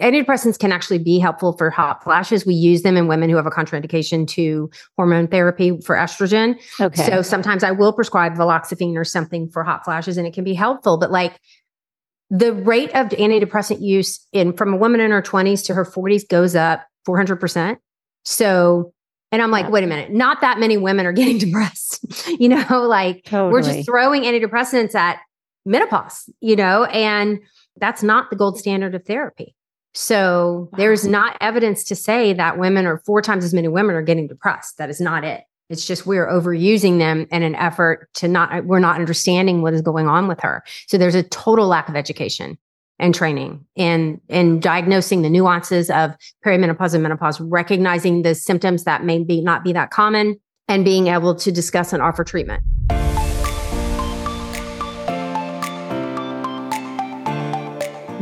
Antidepressants can actually be helpful for hot flashes. We use them in women who have a contraindication to hormone therapy for estrogen. Okay. So sometimes I will prescribe viloxifene or something for hot flashes, and it can be helpful. But like the rate of antidepressant use from a woman in her 20s to her 40s goes up 400%. So, and I'm like, wait a minute, not that many women are getting depressed. You know, like we're just throwing antidepressants at menopause, you know, and that's not the gold standard of therapy. So there's not evidence to say that women are 4 times as many women are getting depressed. That is not it. It's just, we're overusing them in an effort to not, we're not understanding what is going on with her. So there's a total lack of education and training and diagnosing the nuances of perimenopause and menopause, recognizing the symptoms that may be not be that common and being able to discuss and offer treatment.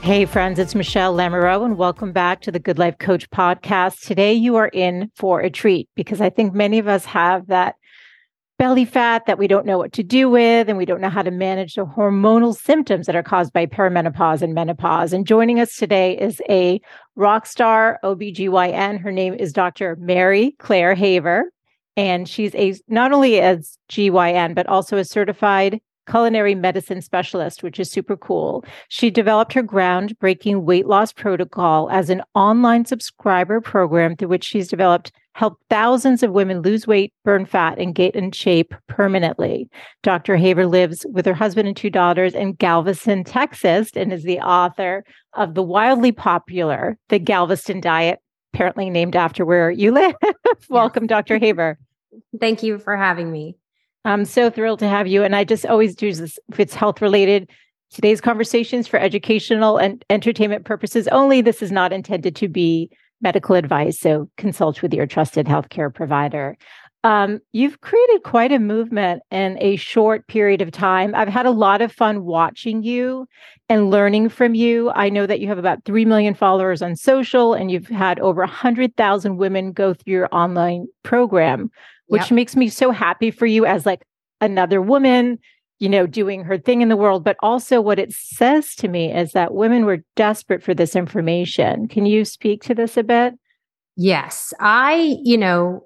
Hey friends, it's Michelle Lamoureux and welcome back to the Good Life Coach Podcast. Today you are in for a treat because I think many of us have that belly fat that we don't know what to do with and we don't know how to manage the hormonal symptoms that are caused by perimenopause and menopause. And joining us today is a rock star OB/GYN. Her name is Dr. Mary Claire Haver, and she's not only a GYN, but also a certified culinary medicine specialist, which is super cool. She developed her groundbreaking weight loss protocol as an online subscriber program through which she's helped thousands of women lose weight, burn fat, and get in shape permanently. Dr. Haver lives with her husband and 2 daughters in Galveston, Texas, and is the author of the wildly popular The Galveston Diet, apparently named after where you live. Welcome, Dr. Haver. Thank you for having me. I'm so thrilled to have you. And I just always do this if it's health related. Today's conversations for educational and entertainment purposes only. This is not intended to be medical advice. So consult with your trusted healthcare provider. You've created quite a movement in a short period of time. I've had a lot of fun watching you and learning from you. I know that you have about 3 million followers on social and you've had over 100,000 women go through your online program, which makes me so happy for you as like another woman, you know, doing her thing in the world. But also what it says to me is that women were desperate for this information. Can you speak to this a bit? Yes. So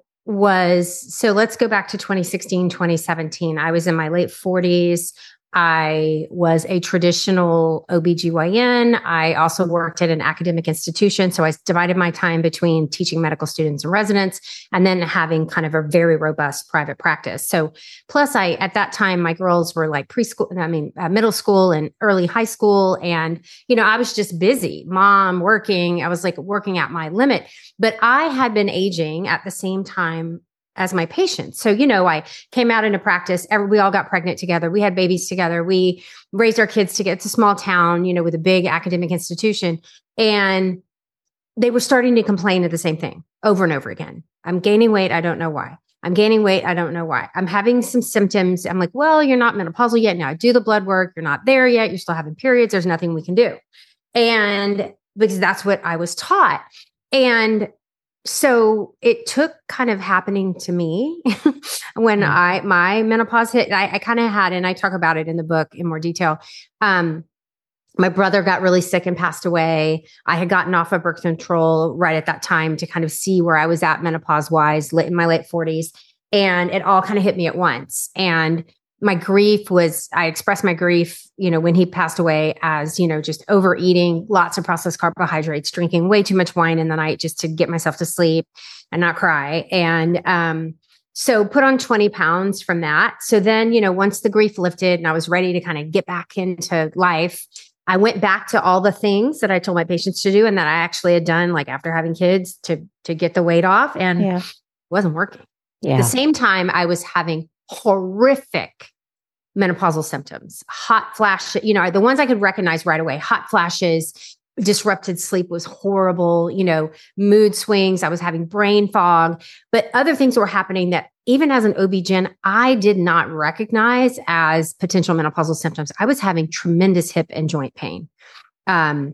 let's go back to 2016, 2017. I was in my late 40s. I was a traditional OB/GYN. I also worked at an academic institution. So I divided my time between teaching medical students and residents and then having kind of a very robust private practice. So plus at that time, my girls were like middle school and early high school. And, you know, I was just busy, mom, working. I was like working at my limit, but I had been aging at the same time as my patients. So, you know, I came out into practice, we all got pregnant together. We had babies together. We raised our kids to get to a small town, you know, with a big academic institution. And they were starting to complain of the same thing over and over again. I'm gaining weight. I don't know why. I'm gaining weight. I don't know why. I'm having some symptoms. I'm like, well, you're not menopausal yet. Now I do the blood work. You're not there yet. You're still having periods. There's nothing we can do. And because that's what I was taught. And so it took kind of happening to me when my menopause hit. I kind of had, and I talk about it in the book in more detail. My brother got really sick and passed away. I had gotten off of birth control right at that time to kind of see where I was at menopause wise in my late 40s. And it all kind of hit me at once. And my grief was, I expressed my grief, you know, when he passed away as, you know, just overeating, lots of processed carbohydrates, drinking way too much wine in the night just to get myself to sleep and not cry. And so put on 20 pounds from that. So then, you know, once the grief lifted and I was ready to kind of get back into life, I went back to all the things that I told my patients to do and that I actually had done like after having kids to get the weight off, and it wasn't working. Yeah. At the same time, I was having horrific menopausal symptoms, hot flash, the ones I could recognize right away, hot flashes, disrupted sleep was horrible, mood swings, I was having brain fog, but other things were happening that even as an OB/GYN, I did not recognize as potential menopausal symptoms. I was having tremendous hip and joint pain, and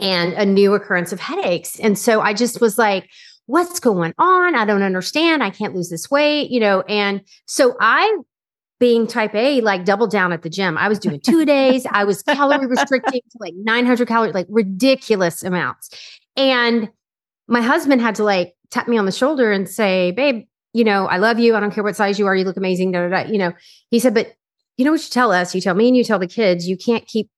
a new occurrence of headaches. And so I just was like, what's going on? I don't understand. I can't lose this weight, And so I, being type A, like doubled down at the gym. I was doing 2 days. I was calorie restricting to like 900 calories, like ridiculous amounts. And my husband had to like tap me on the shoulder and say, babe, I love you. I don't care what size you are. You look amazing. Da, da, da. He said, but you know what you tell us? You tell me and you tell the kids, you can't keep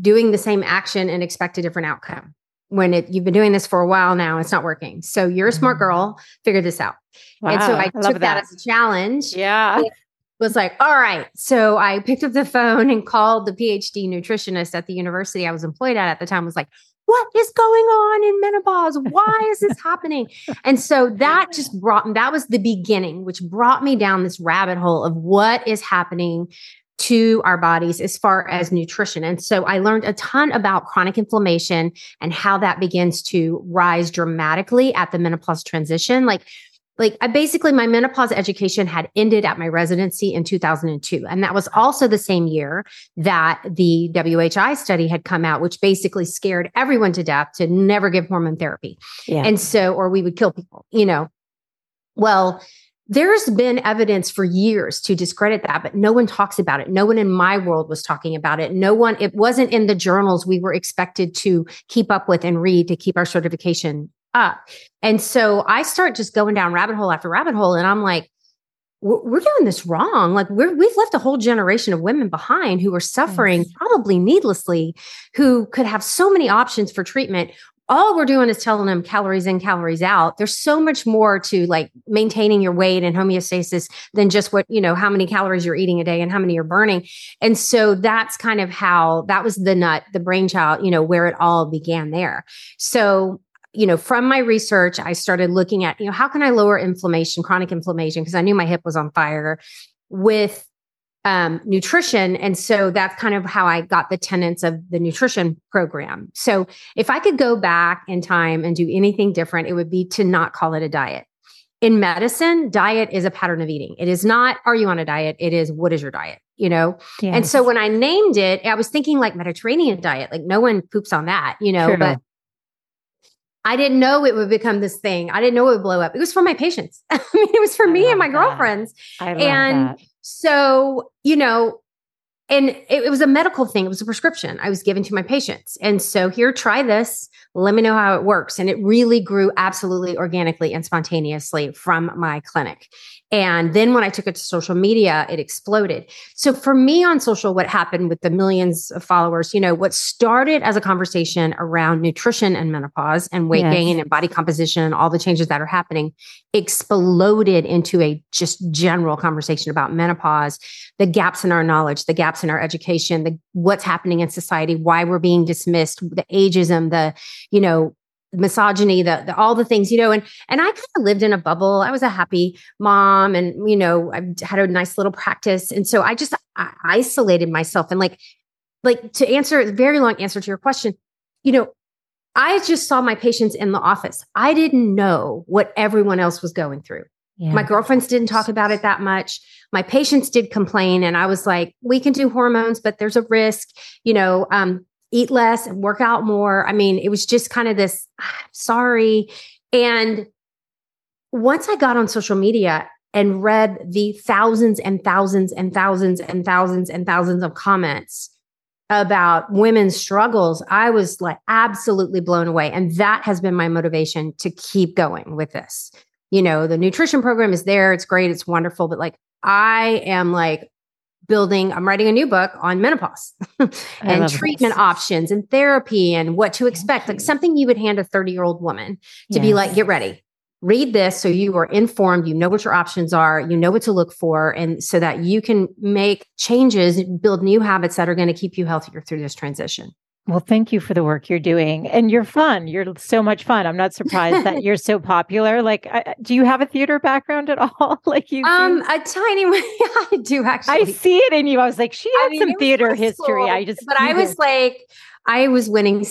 doing the same action and expect a different outcome when you've been doing this for a while now. It's not working. So you're a smart girl. Figure this out. Wow, and so I took that as a challenge. Yeah. Was like, all right. So I picked up the phone and called the PhD nutritionist at the university I was employed at the time, was like, what is going on in menopause? Why is this happening? And so that just that was the beginning, which brought me down this rabbit hole of what is happening to our bodies as far as nutrition. And so I learned a ton about chronic inflammation and how that begins to rise dramatically at the menopause transition. Like I basically, my menopause education had ended at my residency in 2002. And that was also the same year that the WHI study had come out, which basically scared everyone to death to never give hormone therapy. Yeah. And so, or we would kill people, Well, there's been evidence for years to discredit that, but no one talks about it. No one in my world was talking about it. It wasn't in the journals we were expected to keep up with and read to keep our certification up. And so I start just going down rabbit hole after rabbit hole. And I'm like, we're doing this wrong. Like we've left a whole generation of women behind who are suffering probably needlessly, who could have so many options for treatment. All we're doing is telling them calories in, calories out. There's so much more to like maintaining your weight and homeostasis than just what, how many calories you're eating a day and how many you're burning. And so that's kind of how that was the brainchild, where it all began there. So, from my research, I started looking at, how can I lower inflammation, chronic inflammation, because I knew my hip was on fire with nutrition. And so that's kind of how I got the tenets of the nutrition program. So if I could go back in time and do anything different, it would be to not call it a diet. In medicine, diet is a pattern of eating. It is not, are you on a diet? It is, what is your diet? Yes. And so when I named it, I was thinking like Mediterranean diet, like no one poops on that, True. But I didn't know it would become this thing. I didn't know it would blow up. It was for my patients. I mean, it was for me and my girlfriends. So, and it was a medical thing. It was a prescription I was giving to my patients. And so here, try this. Let me know how it works. And it really grew absolutely organically and spontaneously from my clinic. And then when I took it to social media, it exploded. So for me on social, what happened with the millions of followers, what started as a conversation around nutrition and menopause and weight gain and body composition and all the changes that are happening exploded into a just general conversation about menopause, the gaps in our knowledge, the gaps in our education, what's happening in society, why we're being dismissed, the ageism, the, misogyny, the all the things, and I kind of lived in a bubble. I was a happy mom and, I had a nice little practice. And so I just isolated myself. And like to answer a very long answer to your question, I just saw my patients in the office. I didn't know what everyone else was going through. Yeah. My girlfriends didn't talk about it that much. My patients did complain. And I was like, we can do hormones, but there's a risk, eat less and work out more. I mean, it was just kind of this, sorry. And once I got on social media and read the thousands and thousands and thousands and thousands and thousands of comments about women's struggles, I was like absolutely blown away. And that has been my motivation to keep going with this. The nutrition program is there. It's great. It's wonderful. But I am I'm writing a new book on menopause and treatment options and therapy and what to expect, like something you would hand a 30-year-old woman to be like, get ready, read this. So you are informed, what your options are, what to look for. And so that you can make changes, build new habits that are going to keep you healthier through this transition. Well, thank you for the work you're doing. And you're fun. You're so much fun. I'm not surprised that you're so popular. Like, do you have a theater background at all? Like you do? A tiny one. I do actually. I see it in you. I was like, she had some theater history. Cool. I was winning,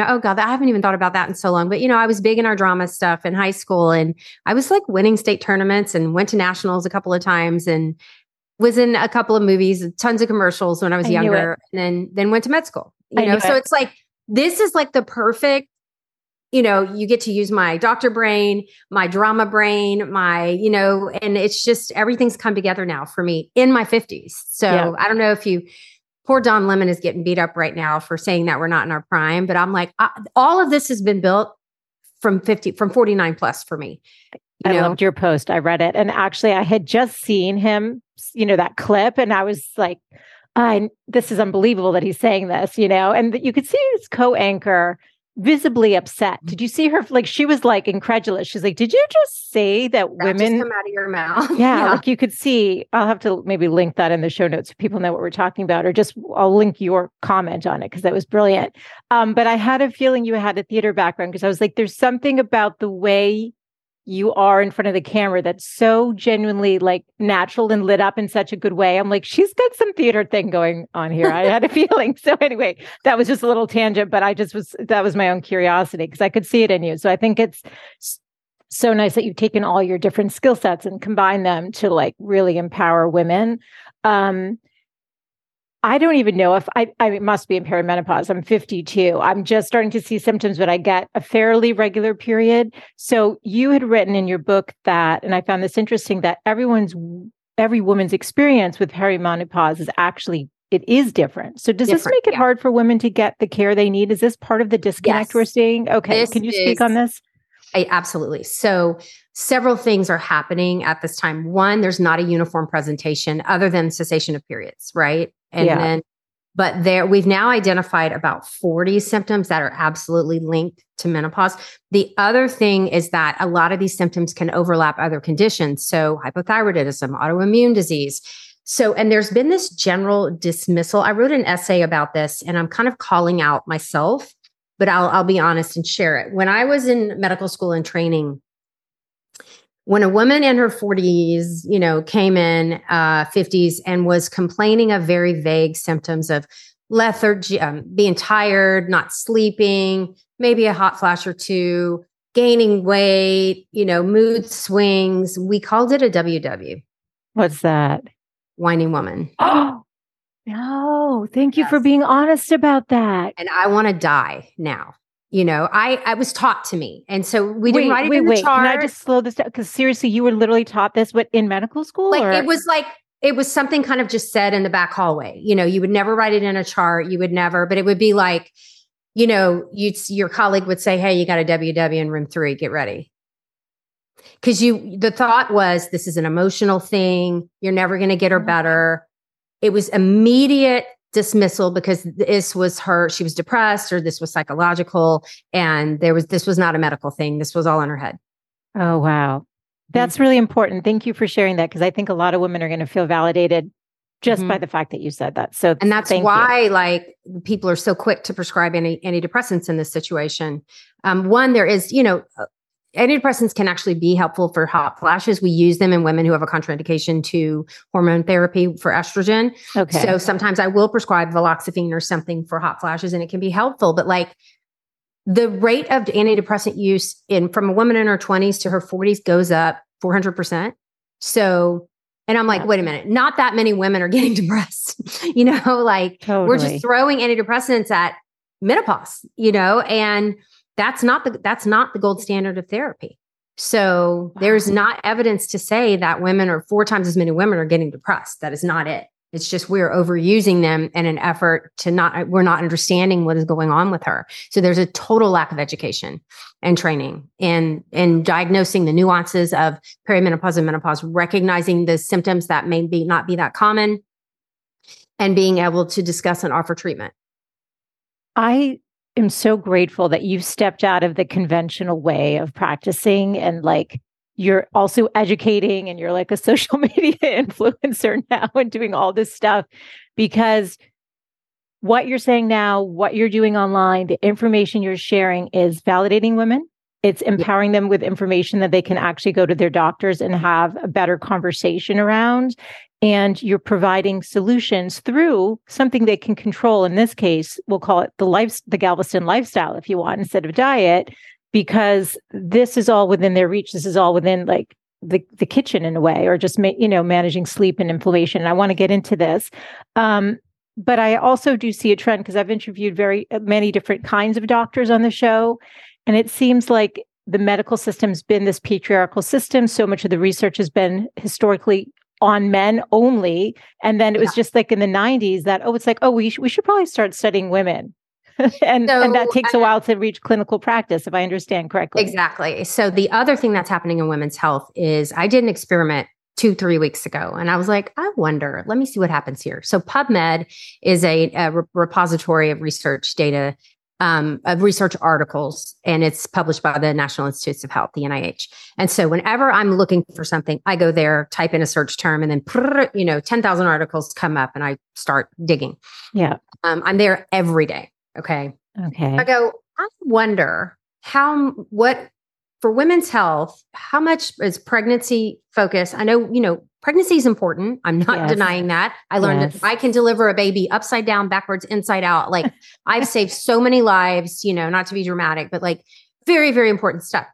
oh God, I haven't even thought about that in so long, but I was big in our drama stuff in high school and I was like winning state tournaments and went to nationals a couple of times and was in a couple of movies, tons of commercials when I was younger and then went to med school, so it's like, this is like the perfect, you get to use my doctor brain, my drama brain, and it's just, everything's come together now for me in my 50s. So yeah. I don't know if poor Don Lemon is getting beat up right now for saying that we're not in our prime, but I'm like, all of this has been built from 49 plus for me. I loved your post. I read it. And actually I had just seen him, that clip. And I was like, this is unbelievable that he's saying this, and you could see his co-anchor visibly upset. Did you see her? Like, she was like incredulous. She's like, did you just say that women just come out of your mouth? Yeah. Like you could see, I'll have to maybe link that in the show notes so people know what we're talking about, or just I'll link your comment on it. 'Cause that was brilliant. But I had a feeling you had a theater background, 'cause I was like, there's something about the way you are in front of the camera that's so genuinely like natural and lit up in such a good way. I'm like, she's got some theater thing going on here. I had a feeling. So anyway, that was just a little tangent, but that was my own curiosity because I could see it in you. So I think it's so nice that you've taken all your different skill sets and combined them to like really empower women. I don't even know if I must be in perimenopause. I'm 52. I'm just starting to see symptoms, but I get a fairly regular period. So you had written in your book that, and I found this interesting, that every woman's experience with perimenopause is actually, it is different. So does this make it hard for women to get the care they need? Is this part of the disconnect we're seeing? Okay. Can you speak on this? Absolutely. So several things are happening at this time. One, there's not a uniform presentation other than cessation of periods, right? And then we've now identified about 40 symptoms that are absolutely linked to menopause. The other thing is that a lot of these symptoms can overlap other conditions. So hypothyroidism, autoimmune disease. So, and there's been this general dismissal. I wrote an essay about this and I'm kind of calling out myself, but I'll be honest and share it. When I was in medical school and training, when a woman in her 40s, came in 50s and was complaining of very vague symptoms of lethargy, being tired, not sleeping, maybe a hot flash or two, gaining weight, mood swings, we called it a WW. What's that? Whining woman. Oh, no. Thank you for being honest about that. And I want to die now. I was taught to me. And so we didn't write it in the chart. Can I just slow this down? Because seriously, you were literally taught this, in medical school? Like, or? It was something kind of just said in the back hallway. You would never write it in a chart. You would never, but it would be like, your colleague would say, hey, you got a WW in room 3, get ready. Because the thought was, this is an emotional thing. You're never going to get her better. It was immediate dismissal because this was she was depressed, or this was psychological, and this was not a medical thing. This was all in her head. Oh, wow. That's really important. Thank you for sharing that, because I think a lot of women are going to feel validated just by the fact that you said that. So, and that's why people are so quick to prescribe antidepressants in this situation. One, there is, antidepressants can actually be helpful for hot flashes. We use them in women who have a contraindication to hormone therapy for estrogen. Okay. So sometimes I will prescribe viloxifene or something for hot flashes, and it can be helpful. But the rate of antidepressant use from a woman in her 20s to her 40s goes up 400%. So, and I'm like, wait a minute, not that many women are getting depressed. Totally. We're just throwing antidepressants at menopause, and that's not the gold standard of therapy. So there's not evidence to say that 4 times as many women are getting depressed. That is not it. It's just, we're overusing them in an effort to we're not understanding what is going on with her. So there's a total lack of education and training and diagnosing the nuances of perimenopause and menopause, recognizing the symptoms that may not be that common, and being able to discuss and offer treatment. I'm so grateful that you've stepped out of the conventional way of practicing, and you're also educating, and you're a social media influencer now and doing all this stuff, because what you're saying now, what you're doing online, the information you're sharing is validating women. It's empowering them with information that they can actually go to their doctors and have a better conversation around. And you're providing solutions through something they can control. In this case, we'll call it the Galveston lifestyle, if you want, instead of diet, because this is all within their reach. This is all within like the kitchen in a way, or just managing sleep and inflammation. And I want to get into this. But I also do see a trend because I've interviewed very many different kinds of doctors on the show. And it seems like the medical system's been this patriarchal system. So much of the research has been historically on men only. And then it was just like in the 90s that, oh, it's like, oh, we should probably start studying women. And that takes a while to reach clinical practice, if I understand correctly. Exactly. So the other thing that's happening in women's health is I did an experiment 2-3 weeks ago. And I was like, I wonder, let me see what happens here. So PubMed is a repository of research data, of research articles, and it's published by the National Institutes of Health, the NIH. And so whenever I'm looking for something, I go there, type in a search term, and then 10,000 articles come up and I start digging. Yeah. I'm there every day. Okay. I go, I wonder for women's health, how much is pregnancy focused? I know, pregnancy is important. I'm not denying that. I learned that I can deliver a baby upside down, backwards, inside out. Like I've saved so many lives, not to be dramatic, but like very, very important stuff.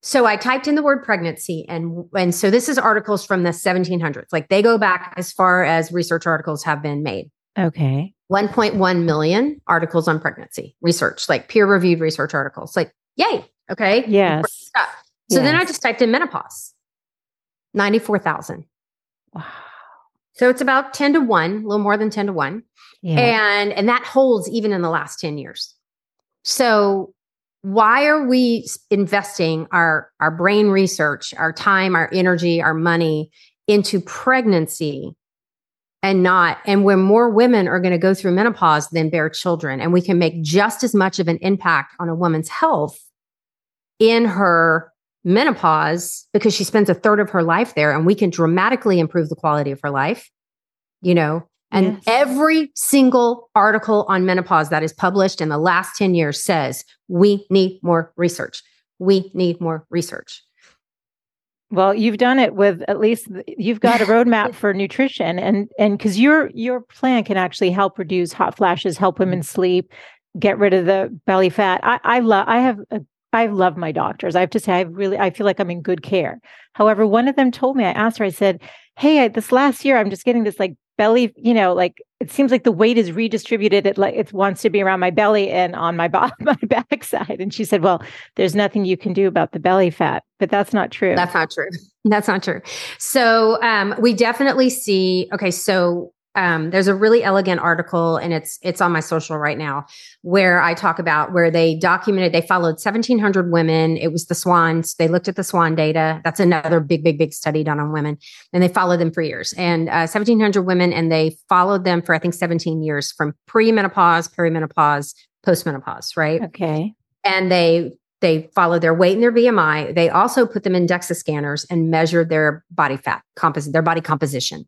So I typed in the word pregnancy. And so this is articles from the 1700s. Like they go back as far as research articles have been made. Okay. 1.1 million articles on pregnancy research, like peer-reviewed research articles, like, yay. Okay. Yes. Stuff. So then I just typed in menopause, 94,000. Wow. So it's about 10-1, a little more than 10-1. Yeah. And that holds even in the last 10 years. So why are we investing our brain research, our time, our energy, our money into pregnancy and when more women are going to go through menopause than bear children, and we can make just as much of an impact on a woman's health in her menopause, because she spends a third of her life there, and we can dramatically improve the quality of her life, and every single article on menopause that is published in the last 10 years says, we need more research. We need more research. Well, you've done it with at least you've got a roadmap for nutrition, and because your plan can actually help reduce hot flashes, help women sleep, get rid of the belly fat. I love my doctors. I have to say, I feel like I'm in good care. However, one of them told me, I asked her, I said, hey, this last year, I'm just getting this like belly, like it seems like the weight is redistributed. It wants to be around my belly and on my backside. And she said, well, there's nothing you can do about the belly fat, but that's not true. That's not true. So we definitely see, there's a really elegant article, and it's on my social right now, where I talk about where they documented, they followed 1,700 women. It was the SWANS. They looked at the SWAN data. That's another big, big, big study done on women. And they followed them for years, and 1,700 women. And they followed them for, I think, 17 years from premenopause, perimenopause, postmenopause, right? Okay. And they followed their weight and their BMI. They also put them in DEXA scanners and measured their body fat, their body composition.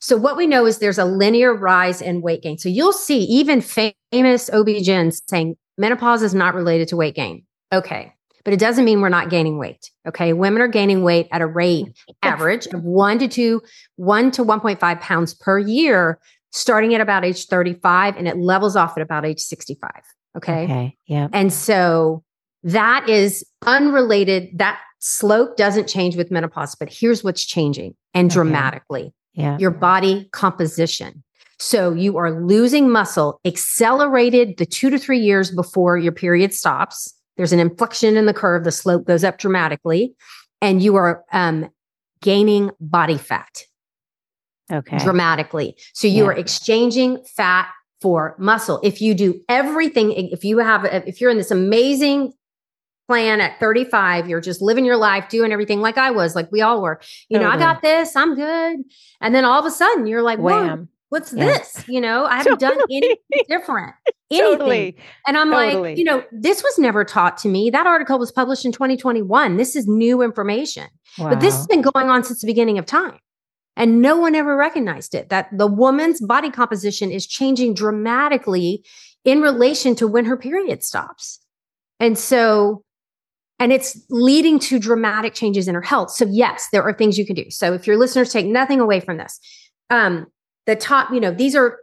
So what we know is there's a linear rise in weight gain. So you'll see even famous OB/GYNs saying menopause is not related to weight gain. Okay. But it doesn't mean we're not gaining weight. Okay. Women are gaining weight at a rate average of 1 to 1.5 pounds per year, starting at about age 35, and it levels off at about age 65. Okay. Okay. Yeah. And so that is unrelated. That slope doesn't change with menopause, but here's what's changing, and dramatically. Yeah. Your body composition. So you are losing muscle, accelerated the 2 to 3 years before your period stops. There's an inflection in the curve. The slope goes up dramatically, and you are gaining body fat. Okay. Dramatically. So you are exchanging fat for muscle. If you do everything, if you're in this amazing plan at 35, you're just living your life, doing everything like I was, like we all were, totally. I got this, I'm good. And then all of a sudden you're like, wham, what's this? I haven't done anything different, anything. Totally. And I'm like, this was never taught to me. That article was published in 2021. This is new information, but this has been going on since the beginning of time. And no one ever recognized it, that the woman's body composition is changing dramatically in relation to when her period stops. And so, and it's leading to dramatic changes in her health. So yes, there are things you can do. So if your listeners take nothing away from this, the top, you know, these are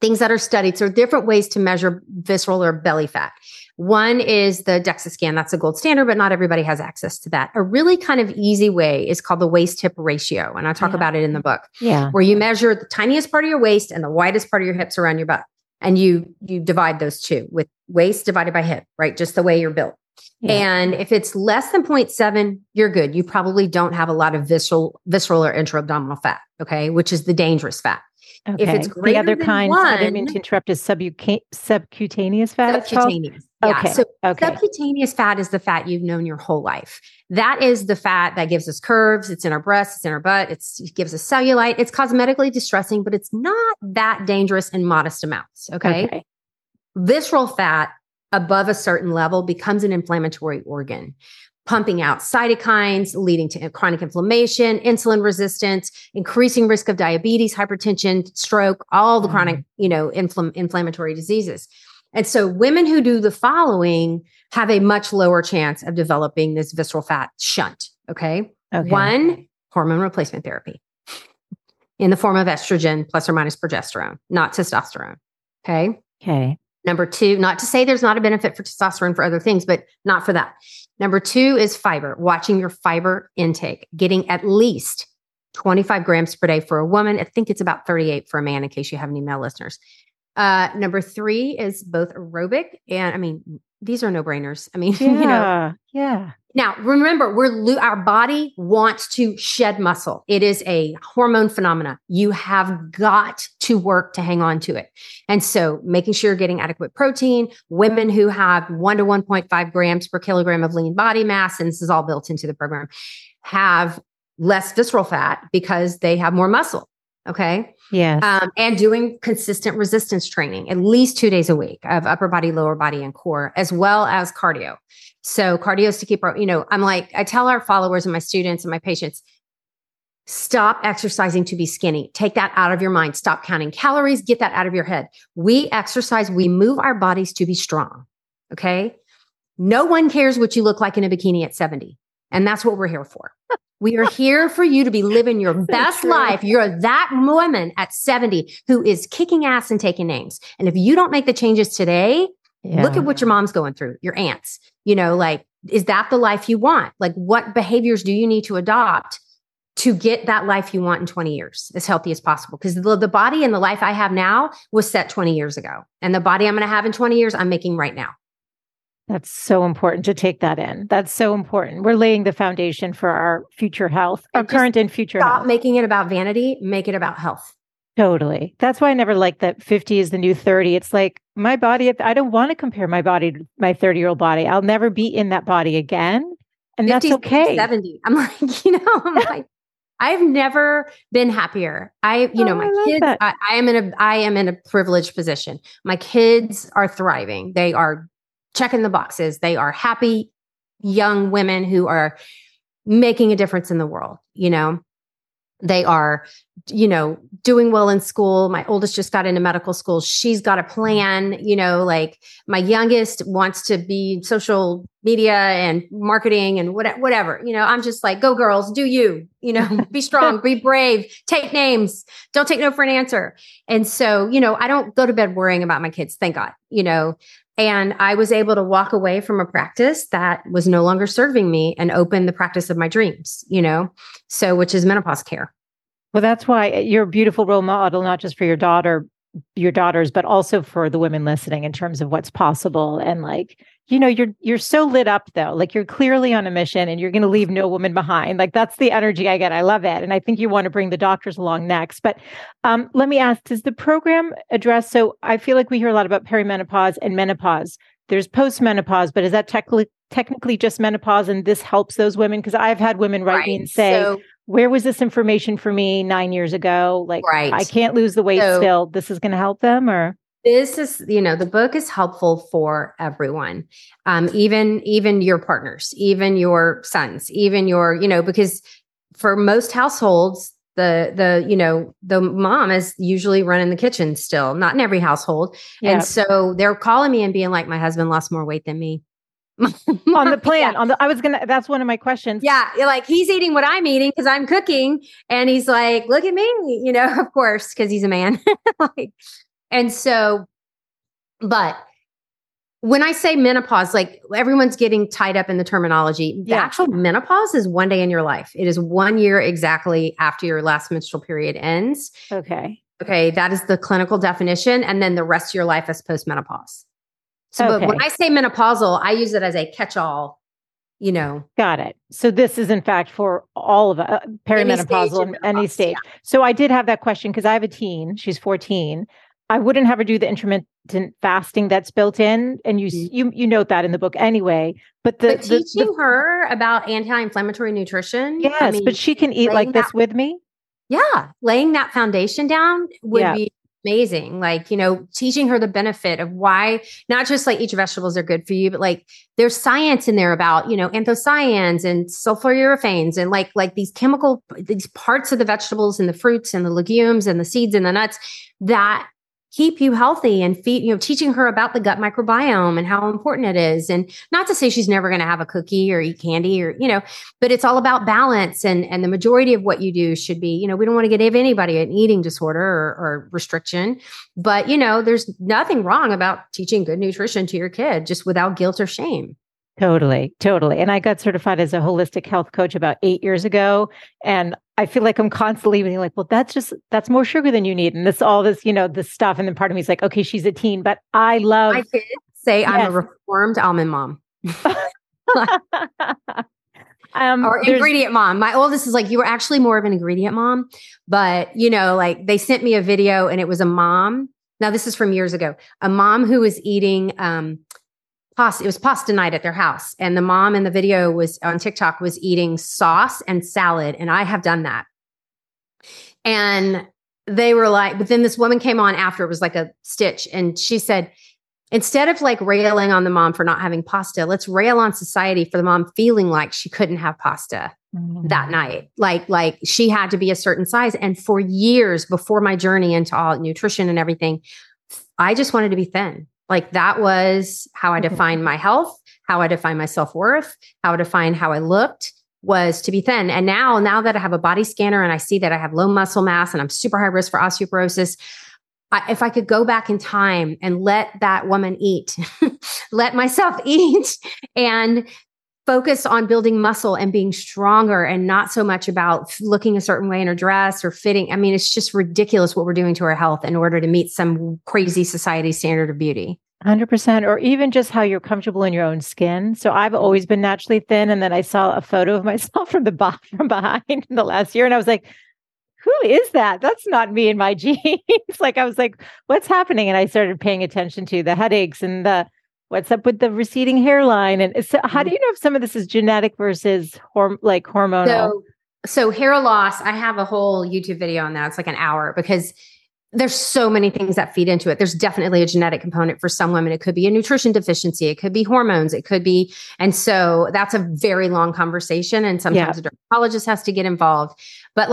things that are studied. So different ways to measure visceral or belly fat. One is the DEXA scan. That's a gold standard, but not everybody has access to that. A really kind of easy way is called the waist-hip ratio. And I talk about it in the book, where you measure the tiniest part of your waist and the widest part of your hips around your butt. And you divide those two with waist divided by hip, right? Just the way you're built. Yeah. And if it's less than 0.7, you're good. You probably don't have a lot of visceral or intra-abdominal fat, okay? Which is the dangerous fat. Okay. If it's greater than one, I didn't mean to interrupt, is subcutaneous fat? Subcutaneous. Yeah. Okay. So subcutaneous fat is the fat you've known your whole life. That is the fat that gives us curves. It's in our breasts. It's in our butt. It gives us cellulite. It's cosmetically distressing, but it's not that dangerous in modest amounts. Okay. Visceral fat above a certain level becomes an inflammatory organ, pumping out cytokines, leading to chronic inflammation, insulin resistance, increasing risk of diabetes, hypertension, stroke, all the chronic, inflammatory diseases. And so women who do the following have a much lower chance of developing this visceral fat shunt, okay? One, hormone replacement therapy in the form of estrogen plus or minus progesterone, not testosterone, okay? Number two, not to say there's not a benefit for testosterone for other things, but not for that. Number two is fiber, watching your fiber intake, getting at least 25 grams per day for a woman. I think it's about 38 for a man in case you have any male listeners. Number three is both aerobic and, I mean, these are no-brainers. I mean, Now, remember, our body wants to shed muscle. It is a hormone phenomena. You have got to work to hang on to it. And so making sure you're getting adequate protein, women who have 1 to 1.5 grams per kilogram of lean body mass, and this is all built into the program, have less visceral fat because they have more muscle. Okay. Yes. And doing consistent resistance training at least 2 days a week of upper body, lower body, and core, as well as cardio. So cardio is to keep our, I tell our followers and my students and my patients, stop exercising to be skinny. Take that out of your mind. Stop counting calories. Get that out of your head. We exercise, we move our bodies to be strong. Okay. No one cares what you look like in a bikini at 70. And that's what we're here for. We are here for you to be living your best life. You're that woman at 70 who is kicking ass and taking names. And if you don't make the changes today, look at what your mom's going through, your aunts, is that the life you want? Like, what behaviors do you need to adopt to get that life you want in 20 years as healthy as possible? Because the body and the life I have now was set 20 years ago. And the body I'm going to have in 20 years, I'm making right now. That's so important to take that in. That's so important. We're laying the foundation for our future health, our current and future health. Stop making it about vanity, make it about health. Totally. That's why I never liked that 50 is the new 30. It's like my body, I don't want to compare my body to my 30-year-old body. I'll never be in that body again. And that's okay. 70. I'm like, I've never been happier. My kids, I am in a privileged position. My kids are thriving. They are checking the boxes. They are happy young women who are making a difference in the world. They are, doing well in school. My oldest just got into medical school. She's got a plan, my youngest wants to be social media and marketing and whatever, I'm just like, go girls, do you, be strong, be brave, take names, don't take no for an answer. And so, I don't go to bed worrying about my kids, thank God, and I was able to walk away from a practice that was no longer serving me and open the practice of my dreams, so which is menopause care. Well, that's why you're a beautiful role model, not just for your daughters, but also for the women listening in terms of what's possible. And you're so lit up though, you're clearly on a mission and you're going to leave no woman behind. That's the energy I get. I love it. And I think you want to bring the doctors along next, but let me ask, does the program address, so I feel like we hear a lot about perimenopause and menopause. There's postmenopause, but is that technically just menopause and this helps those women? Because I've had women write me and say, where was this information for me 9 years ago? I can't lose the weight still. This is going to help them or? This is, the book is helpful for everyone, even your partners, even your sons, even your, because for most households, the mom is usually running the kitchen still, not in every household. Yeah. And so they're calling me and being like, my husband lost more weight than me. On the plan, yeah. That's one of my questions. Yeah. Like, he's eating what I'm eating because I'm cooking. And he's like, look at me, of course, because he's a man. But when I say menopause, like, everyone's getting tied up in the terminology. The actual menopause is one day in your life. It is 1 year exactly after your last menstrual period ends. Okay. That is the clinical definition. And then the rest of your life is postmenopause. So But when I say menopausal, I use it as a catch-all, Got it. So this is, in fact, for all of us, perimenopausal, any stage. Yeah. So I did have that question because I have a teen. She's 14. I wouldn't have her do the intermittent fasting that's built in. And you note that in the book anyway. But teaching her about anti-inflammatory nutrition. Yes, but she can eat like this with me. Yeah. Laying that foundation down would be amazing. Like, teaching her the benefit of why not just like each vegetables are good for you, but like there's science in there about, anthocyanins and sulfurophanes and like these parts of the vegetables and the fruits and the legumes and the seeds and the nuts that keep you healthy and feed, teaching her about the gut microbiome and how important it is. And not to say she's never going to have a cookie or eat candy or, but it's all about balance. And the majority of what you do should be, we don't want to give anybody an eating disorder or restriction, but there's nothing wrong about teaching good nutrition to your kid just without guilt or shame. Totally. And I got certified as a holistic health coach about 8 years ago. And I feel like I'm constantly being like, well, that's more sugar than you need. And this stuff. And then part of me is like, okay, she's a teen, but I love. I did say I'm a reformed almond mom. Or ingredient mom. My oldest is like, you were actually more of an ingredient mom, but they sent me a video and it was a mom. Now this is from years ago, a mom who was eating, pasta. It was pasta night at their house. And the mom in the video was on TikTok was eating sauce and salad. And I have done that. And they were like, but then this woman came on after, it was like a stitch. And she said, instead of like railing on the mom for not having pasta, let's rail on society for the mom feeling like she couldn't have pasta that night. Like she had to be a certain size. And for years before my journey into all nutrition and everything, I just wanted to be thin. Like that was how I defined my health, how I defined my self-worth, how I defined how I looked was to be thin. And now that I have a body scanner and I see that I have low muscle mass and I'm super high risk for osteoporosis, if I could go back in time and let that woman eat, let myself eat and focus on building muscle and being stronger and not so much about looking a certain way in a dress or fitting. I mean, it's just ridiculous what we're doing to our health in order to meet some crazy society standard of beauty. 100%. Or even just how you're comfortable in your own skin. So I've always been naturally thin. And then I saw a photo of myself from behind in the last year. And I was like, who is that? That's not me in my jeans. I was like, what's happening? And I started paying attention to the headaches and what's up with the receding hairline? And so how do you know if some of this is genetic versus hormonal? So hair loss, I have a whole YouTube video on that. It's like an hour because there's so many things that feed into it. There's definitely a genetic component for some women. It could be a nutrition deficiency. It could be hormones. It could be. And so that's a very long conversation. And sometimes a dermatologist has to get involved. But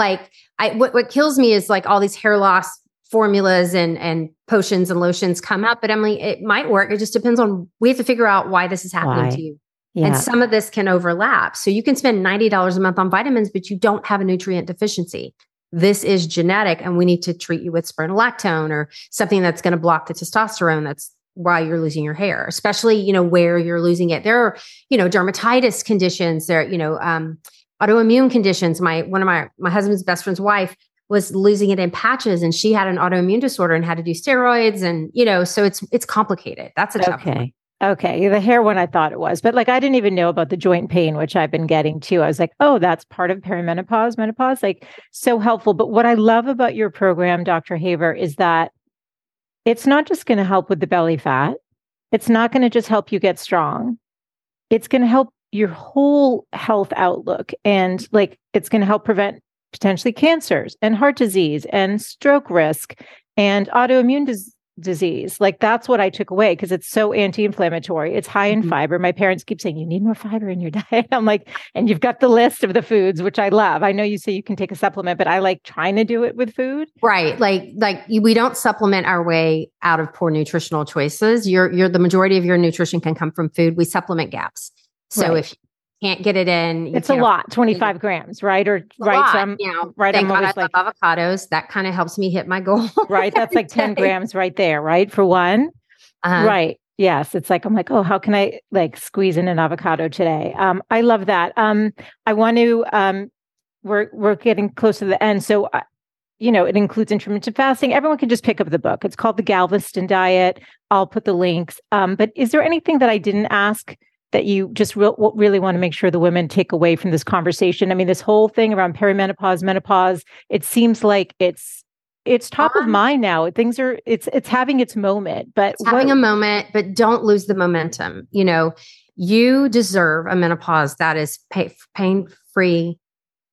what kills me is like all these hair loss formulas and potions and lotions come up, but Emily, it might work. It just depends on, we have to figure out why this is happening to you. Yeah. And some of this can overlap. So you can spend $90 a month on vitamins, but you don't have a nutrient deficiency. This is genetic and we need to treat you with spironolactone or something that's going to block the testosterone. That's why you're losing your hair, especially, where you're losing it. There are, dermatitis conditions there, autoimmune conditions. One of my husband's best friend's wife was losing it in patches and she had an autoimmune disorder and had to do steroids. And, so it's complicated. That's a tough one. Okay. The hair one I thought it was, but I didn't even know about the joint pain, which I've been getting too. I was like, oh, that's part of perimenopause, menopause, so helpful. But what I love about your program, Dr. Haver, is that it's not just going to help with the belly fat. It's not going to just help you get strong. It's going to help your whole health outlook. And it's going to help prevent potentially cancers and heart disease and stroke risk and autoimmune disease. Like, that's what I took away, because it's so anti-inflammatory. It's high in fiber. My parents keep saying, you need more fiber in your diet. I'm like, and you've got the list of the foods, which I love. I know you say you can take a supplement, but I like trying to do it with food. Right. Like we don't supplement our way out of poor nutritional choices. You're the majority of your nutrition can come from food. We supplement gaps. So if you can't get it in, it's a lot, 25 grams, right? Or right. So I'm, right. Thank God I love avocados. That kind of helps me hit my goal. Right. That's like 10 grams right there. Right. For one. Right. Yes. It's like, I'm like, oh, how can I like squeeze in an avocado today? I love that. I want to, we're getting close to the end. So, it includes intermittent fasting. Everyone can just pick up the book. It's called The Galveston Diet. I'll put the links. But is there anything that I didn't ask that you just really want to make sure the women take away from this conversation? I mean, this whole thing around perimenopause, menopause, it seems like it's top of mind now. Things are, it's having its moment, but having a moment, but don't lose the momentum. You deserve a menopause that is pain-free.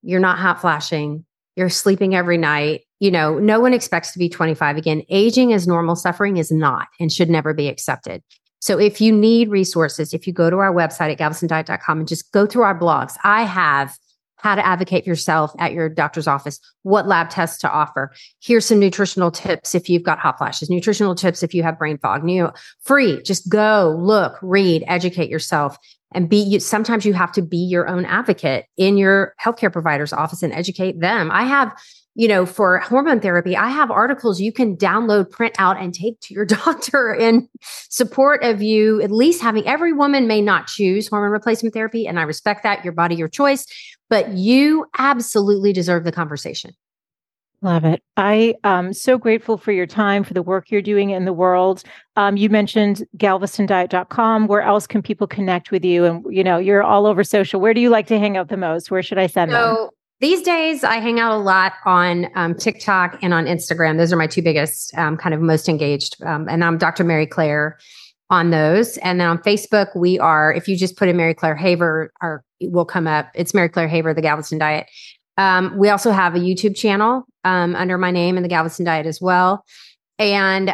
You're not hot flashing. You're sleeping every night. No one expects to be 25 again. Aging is normal. Suffering is not, and should never be accepted. So if you need resources, if you go to our website at GalvestonDiet.com and just go through our blogs, I have how to advocate for yourself at your doctor's office, what lab tests to offer. Here's some nutritional tips if you've got hot flashes, nutritional tips if you have brain fog, free. Just go, look, read, educate yourself, and sometimes you have to be your own advocate in your healthcare provider's office and educate them. I have, for hormone therapy, I have articles you can download, print out, and take to your doctor in support of you. At least having every woman may not choose hormone replacement therapy, and I respect that, your body, your choice, but you absolutely deserve the conversation. Love it. I am so grateful for your time, for the work you're doing in the world. You mentioned GalvestonDiet.com. Where else can people connect with you? And, you're all over social. Where do you like to hang out the most? Where should I send them? These days, I hang out a lot on TikTok and on Instagram. Those are my two biggest, kind of most engaged. And I'm Dr. Mary Claire on those. And then on Facebook, we are, if you just put in Mary Claire Haver, it will come up. It's Mary Claire Haver, The Galveston Diet. We also have a YouTube channel under my name and The Galveston Diet as well. And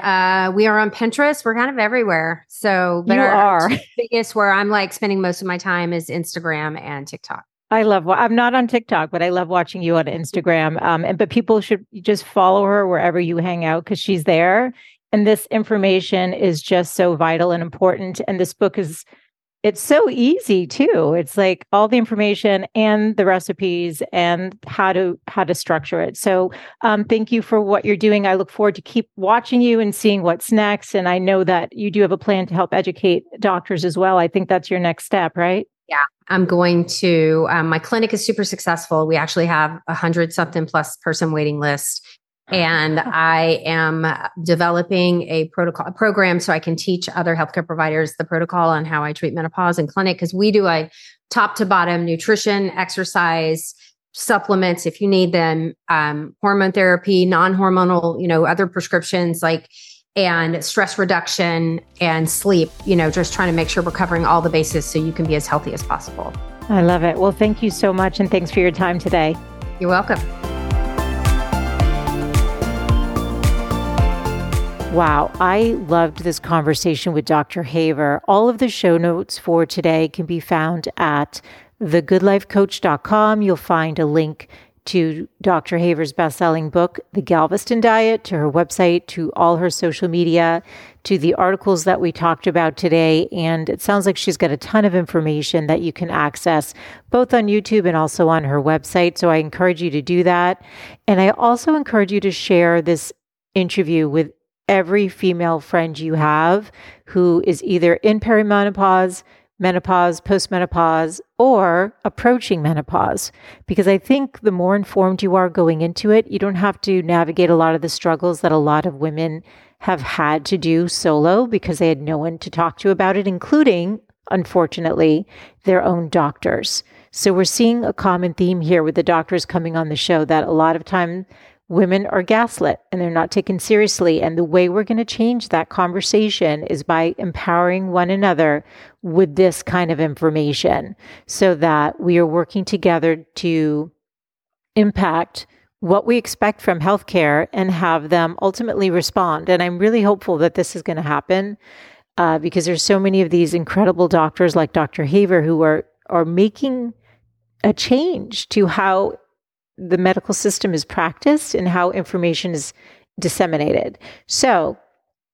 we are on Pinterest. We're kind of everywhere. So, but our biggest, where I'm like spending most of my time, is Instagram and TikTok. I'm not on TikTok, but I love watching you on Instagram. But people should just follow her wherever you hang out, because she's there. And this information is just so vital and important. And this book it's so easy too. It's like all the information and the recipes and how to structure it. So thank you for what you're doing. I look forward to keep watching you and seeing what's next. And I know that you do have a plan to help educate doctors as well. I think that's your next step, right? Yeah, I'm going to, my clinic is super successful. We actually have 100-something plus person waiting list. And I am developing a program so I can teach other healthcare providers the protocol on how I treat menopause in clinic, because we do a top to bottom nutrition, exercise, supplements, if you need them, hormone therapy, non-hormonal, other prescriptions, and stress reduction and sleep, just trying to make sure we're covering all the bases so you can be as healthy as possible. I love it. Well, thank you so much. And thanks for your time today. You're welcome. Wow. I loved this conversation with Dr. Haver. All of the show notes for today can be found at thegoodlifecoach.com. You'll find a link to Dr. Haver's best-selling book, The Galveston Diet, to her website, to all her social media, to the articles that we talked about today. And it sounds like she's got a ton of information that you can access both on YouTube and also on her website. So I encourage you to do that. And I also encourage you to share this interview with every female friend you have who is either in perimenopause, menopause, postmenopause, or approaching menopause. Because I think the more informed you are going into it, you don't have to navigate a lot of the struggles that a lot of women have had to do solo because they had no one to talk to about it, including, unfortunately, their own doctors. So we're seeing a common theme here with the doctors coming on the show, that a lot of time women are gaslit and they're not taken seriously. And the way we're going to change that conversation is by empowering one another with this kind of information so that we are working together to impact what we expect from healthcare and have them ultimately respond. And I'm really hopeful that this is going to happen because there's so many of these incredible doctors like Dr. Haver who are making a change to how the medical system is practiced and how information is disseminated. So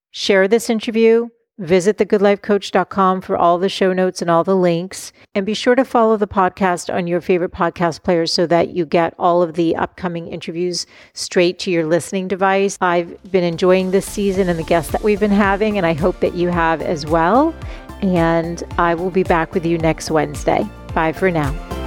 share this interview, visit thegoodlifecoach.com for all the show notes and all the links, and be sure to follow the podcast on your favorite podcast player so that you get all of the upcoming interviews straight to your listening device. I've been enjoying this season and the guests that we've been having, and I hope that you have as well. And I will be back with you next Wednesday. Bye for now.